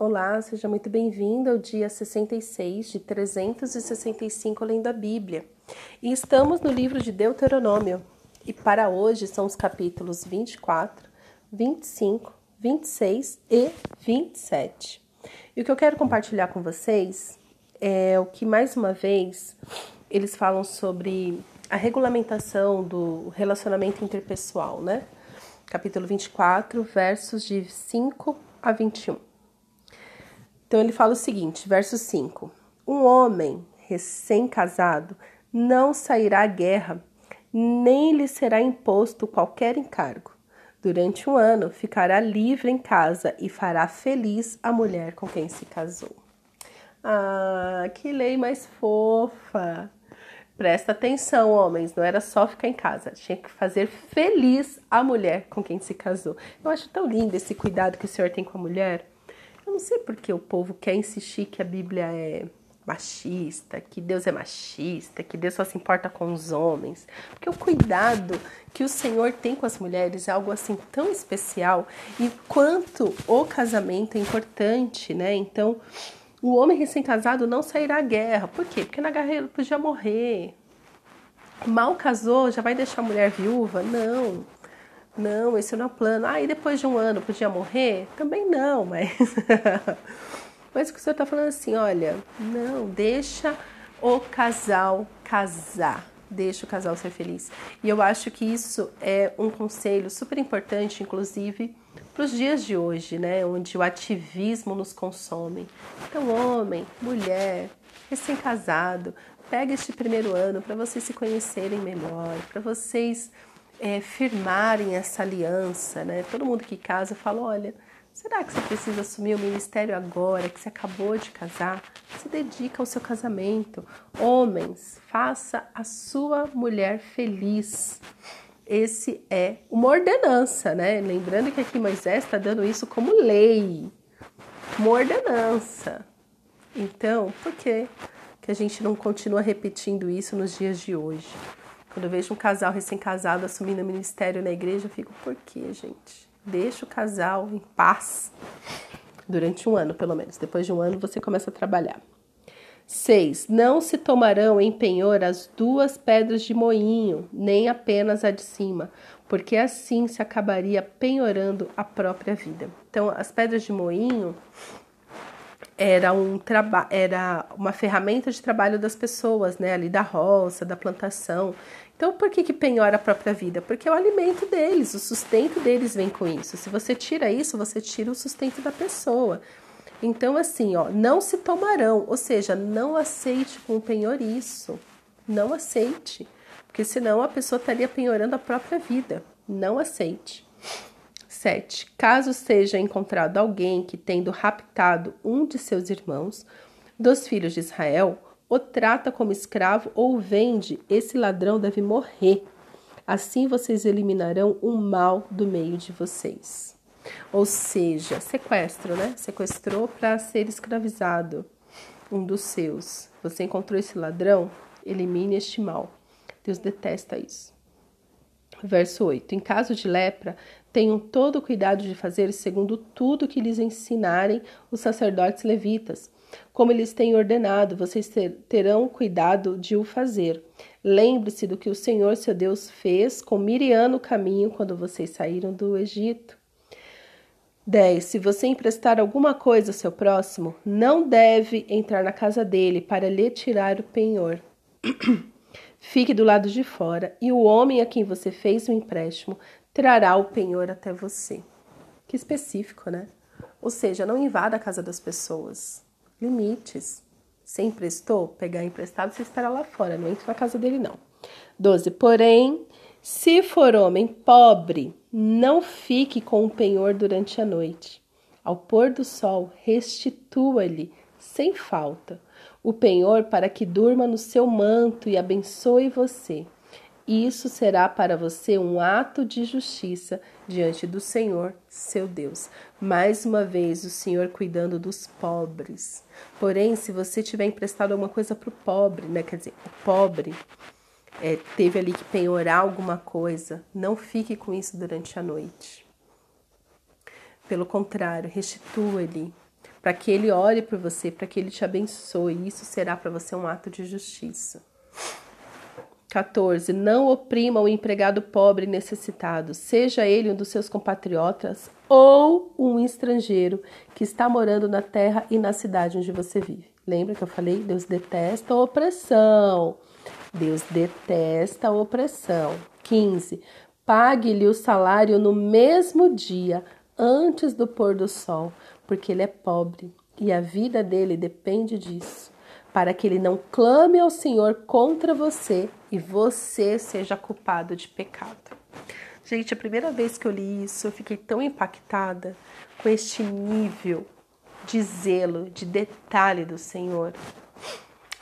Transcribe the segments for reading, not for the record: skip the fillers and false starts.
Olá, seja muito bem-vindo ao dia 66 de 365 além da Bíblia. E estamos no livro de Deuteronômio. E para hoje são os capítulos 24, 25, 26 e 27. E o que eu quero compartilhar com vocês é o que, mais uma vez, eles falam sobre a regulamentação do relacionamento interpessoal, né? Capítulo 24, versos de 5 a 21. Então, ele fala o seguinte, verso 5. Um homem recém-casado não sairá à guerra, nem lhe será imposto qualquer encargo. Durante um ano, ficará livre em casa e fará feliz a mulher com quem se casou. Ah, que lei mais fofa! Presta atenção, homens, não era só ficar em casa, tinha que fazer feliz a mulher com quem se casou. Eu acho tão lindo esse cuidado que o Senhor tem com a mulher. Eu não sei porque o povo quer insistir que a Bíblia é machista, que Deus é machista, que Deus só se importa com os homens. Porque o cuidado que o Senhor tem com as mulheres é algo assim tão especial, e quanto o casamento é importante, né? Então, o homem recém-casado não sairá à guerra. Por quê? Porque na guerra ele podia morrer. Mal casou, já vai deixar a mulher viúva? Não. Não, esse não é o plano. Ah, e depois de um ano podia morrer? Também não, mas... mas o que o senhor está falando assim, olha... Não, deixa o casal casar. Deixa o casal ser feliz. E eu acho que isso é um conselho super importante, inclusive... para os dias de hoje, né, onde o ativismo nos consome. Então, homem, mulher, recém-casado, pega este primeiro ano para vocês se conhecerem melhor, para vocês firmarem essa aliança, né? Todo mundo que casa fala, olha, será que você precisa assumir o ministério agora, que você acabou de casar? Se dedica ao seu casamento. Homens, faça a sua mulher feliz. Esse é uma ordenança, né? Lembrando que aqui Moisés está dando isso como lei, uma ordenança. Então, por quê que a gente não continua repetindo isso nos dias de hoje? Quando eu vejo um casal recém-casado assumindo o ministério na igreja, eu fico, por quê, gente? Deixa o casal em paz durante um ano, pelo menos. Depois de um ano, você começa a trabalhar. 6. Não se tomarão em penhor as duas pedras de moinho, nem apenas a de cima, porque assim se acabaria penhorando a própria vida. Então, as pedras de moinho era uma ferramenta de trabalho das pessoas, né? Ali da roça, da plantação. Então, por que penhora a própria vida? Porque é o alimento deles, o sustento deles vem com isso. Se você tira isso, você tira o sustento da pessoa. Então, assim, ó, não se tomarão, ou seja, não aceite com o penhor isso, não aceite, porque senão a pessoa estaria penhorando a própria vida, não aceite. 7, caso seja encontrado alguém que, tendo raptado um de seus irmãos, dos filhos de Israel, o trata como escravo ou vende, esse ladrão deve morrer, assim vocês eliminarão o mal do meio de vocês. Ou seja, sequestro, né? Sequestrou para ser escravizado um dos seus. Você encontrou esse ladrão? Elimine este mal. Deus detesta isso. Verso 8. Em caso de lepra, tenham todo o cuidado de fazer segundo tudo que lhes ensinarem os sacerdotes levitas. Como eles têm ordenado, vocês terão cuidado de o fazer. Lembre-se do que o Senhor, seu Deus, fez com Miriã no caminho quando vocês saíram do Egito. 10. Se você emprestar alguma coisa ao seu próximo, não deve entrar na casa dele para lhe tirar o penhor. Fique do lado de fora e o homem a quem você fez o empréstimo trará o penhor até você. Que específico, né? Ou seja, não invada a casa das pessoas. Limites. Se emprestou, pegar emprestado, você estará lá fora, não entre na casa dele, não. 12. Porém, se for homem pobre, não fique com o penhor durante a noite. Ao pôr do sol, restitua-lhe, sem falta, o penhor para que durma no seu manto e abençoe você. Isso será para você um ato de justiça diante do Senhor, seu Deus. Mais uma vez, o Senhor cuidando dos pobres. Porém, se você tiver emprestado alguma coisa para o pobre, né? Quer dizer, o pobre... teve ali que penhorar alguma coisa, não fique com isso durante a noite. Pelo contrário, restitua-lhe, para que ele ore por você, para que ele te abençoe. Isso será para você um ato de justiça. 14. Não oprima o empregado pobre e necessitado, seja ele um dos seus compatriotas ou um estrangeiro que está morando na terra e na cidade onde você vive. Lembra que eu falei? Deus detesta a opressão. Deus detesta a opressão. 15. Pague-lhe o salário no mesmo dia, antes do pôr do sol, porque ele é pobre e a vida dele depende disso, para que ele não clame ao Senhor contra você e você seja culpado de pecado. Gente, a primeira vez que eu li isso, eu fiquei tão impactada com este nível de zelo, de detalhe do Senhor.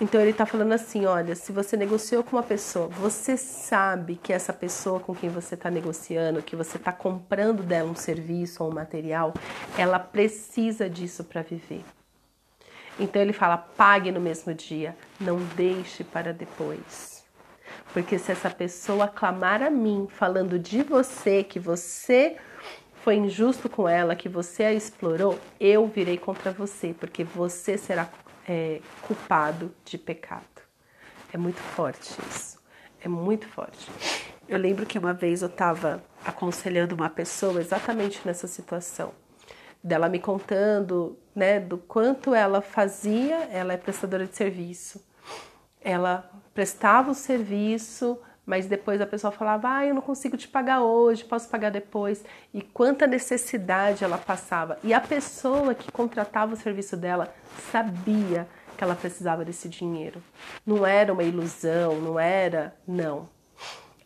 Então ele está falando assim, olha, se você negociou com uma pessoa, você sabe que essa pessoa com quem você está negociando, que você está comprando dela um serviço ou um material, ela precisa disso para viver. Então ele fala, pague no mesmo dia, não deixe para depois. Porque se essa pessoa clamar a mim, falando de você, que você foi injusto com ela, que você a explorou, eu virei contra você, porque você será culpado de pecado. É muito forte isso. É muito forte. Eu lembro que uma vez eu estava aconselhando uma pessoa exatamente nessa situação. Dela me contando, né, do quanto ela fazia, ela é prestadora de serviço. Ela prestava o serviço, mas depois a pessoa falava, eu não consigo te pagar hoje, posso pagar depois. E quanta necessidade ela passava. E a pessoa que contratava o serviço dela sabia que ela precisava desse dinheiro. Não era uma ilusão, não.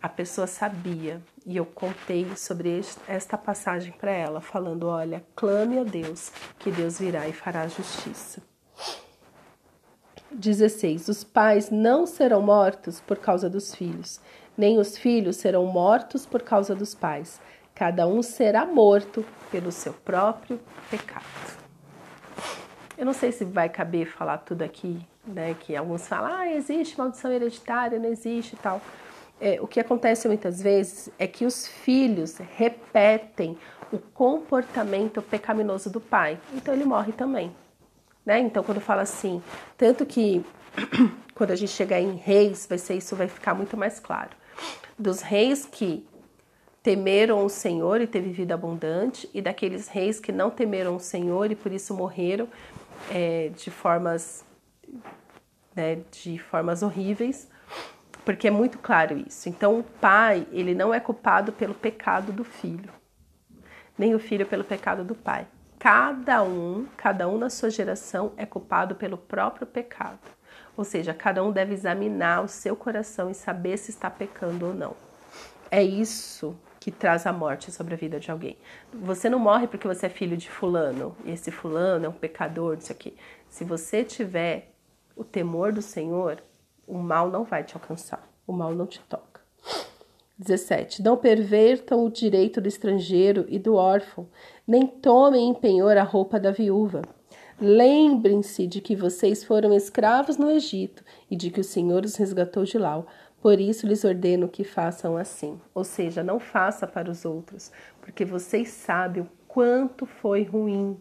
A pessoa sabia. E eu contei sobre esta passagem para ela, falando, olha, clame a Deus, que Deus virá e fará justiça. 16. Os pais não serão mortos por causa dos filhos, nem os filhos serão mortos por causa dos pais. Cada um será morto pelo seu próprio pecado. Eu não sei se vai caber falar tudo aqui, né? Que alguns falam, existe maldição hereditária, não existe e tal. O que acontece muitas vezes é que os filhos repetem o comportamento pecaminoso do pai. Então ele morre também. Né? Então, quando fala assim, tanto que quando a gente chegar em reis, isso vai ficar muito mais claro. Dos reis que temeram o Senhor e teve vida abundante, e daqueles reis que não temeram o Senhor e por isso morreram de formas horríveis, porque é muito claro isso. Então, o pai, ele não é culpado pelo pecado do filho, nem o filho pelo pecado do pai. Cada um na sua geração é culpado pelo próprio pecado. Ou seja, cada um deve examinar o seu coração e saber se está pecando ou não. É isso que traz a morte sobre a vida de alguém. Você não morre porque você é filho de fulano, e esse fulano é um pecador, isso aqui. Se você tiver o temor do Senhor, o mal não vai te alcançar, o mal não te toca. 17. Não pervertam o direito do estrangeiro e do órfão, nem tomem em penhor a roupa da viúva. Lembrem-se de que vocês foram escravos no Egito e de que o Senhor os resgatou de lá. Por isso lhes ordeno que façam assim. Ou seja, não faça para os outros, porque vocês sabem o quanto foi ruim,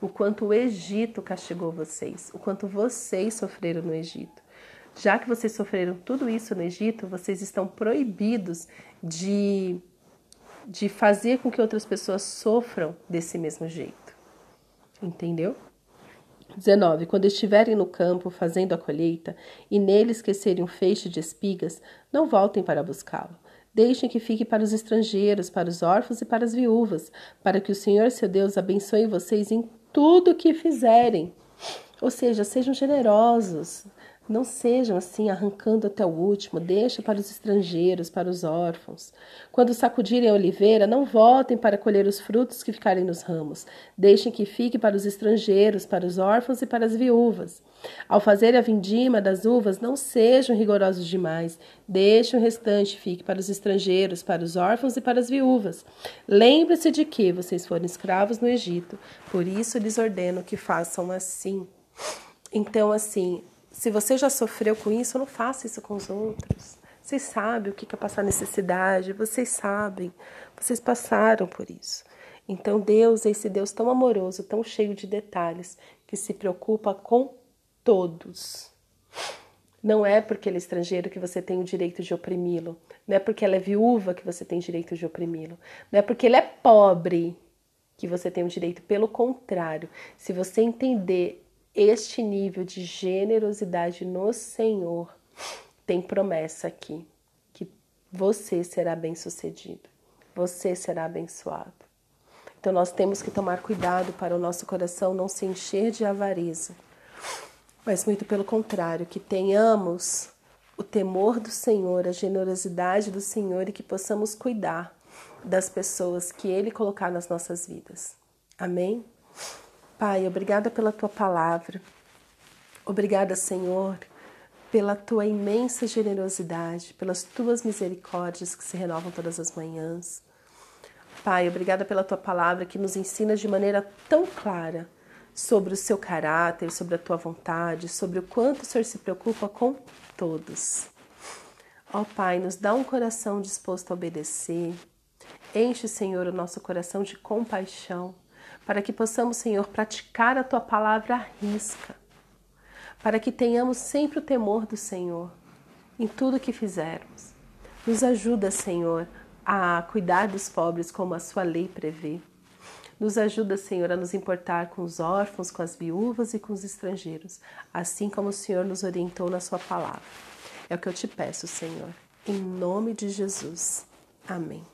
o quanto o Egito castigou vocês, o quanto vocês sofreram no Egito. Já que vocês sofreram tudo isso no Egito, vocês estão proibidos de fazer com que outras pessoas sofram desse mesmo jeito. Entendeu? 19. Quando estiverem no campo fazendo a colheita e nele esquecerem um feixe de espigas, não voltem para buscá-lo. Deixem que fique para os estrangeiros, para os órfãos e para as viúvas, para que o Senhor, seu Deus, abençoe vocês em tudo o que fizerem. Ou seja, sejam generosos. Não sejam assim, arrancando até o último, deixa para os estrangeiros, para os órfãos. Quando sacudirem a oliveira, não voltem para colher os frutos que ficarem nos ramos. Deixem que fique para os estrangeiros, para os órfãos e para as viúvas. Ao fazer a vindima das uvas, não sejam rigorosos demais. Deixem o restante, fique para os estrangeiros, para os órfãos e para as viúvas. Lembre-se de que vocês foram escravos no Egito, por isso lhes ordeno que façam assim. Então, assim, se você já sofreu com isso, não faça isso com os outros. Vocês sabem o que é passar necessidade, vocês sabem. Vocês passaram por isso. Então Deus é esse Deus tão amoroso, tão cheio de detalhes, que se preocupa com todos. Não é porque ele é estrangeiro que você tem o direito de oprimi-lo. Não é porque ela é viúva que você tem direito de oprimi-lo. Não é porque ele é pobre que você tem o direito. Pelo contrário, se você entender este nível de generosidade no Senhor, tem promessa aqui, que você será bem-sucedido, você será abençoado. Então nós temos que tomar cuidado para o nosso coração não se encher de avareza, mas muito pelo contrário, que tenhamos o temor do Senhor, a generosidade do Senhor e que possamos cuidar das pessoas que Ele colocar nas nossas vidas. Amém? Pai, obrigada pela Tua palavra. Obrigada, Senhor, pela Tua imensa generosidade, pelas Tuas misericórdias que se renovam todas as manhãs. Pai, obrigada pela Tua palavra que nos ensina de maneira tão clara sobre o seu caráter, sobre a Tua vontade, sobre o quanto o Senhor se preocupa com todos. Ó Pai, nos dá um coração disposto a obedecer. Enche, Senhor, o nosso coração de compaixão, para que possamos, Senhor, praticar a Tua palavra à risca, para que tenhamos sempre o temor do Senhor em tudo que fizermos. Nos ajuda, Senhor, a cuidar dos pobres como a Sua lei prevê. Nos ajuda, Senhor, a nos importar com os órfãos, com as viúvas e com os estrangeiros, assim como o Senhor nos orientou na Sua palavra. É o que eu te peço, Senhor, em nome de Jesus. Amém.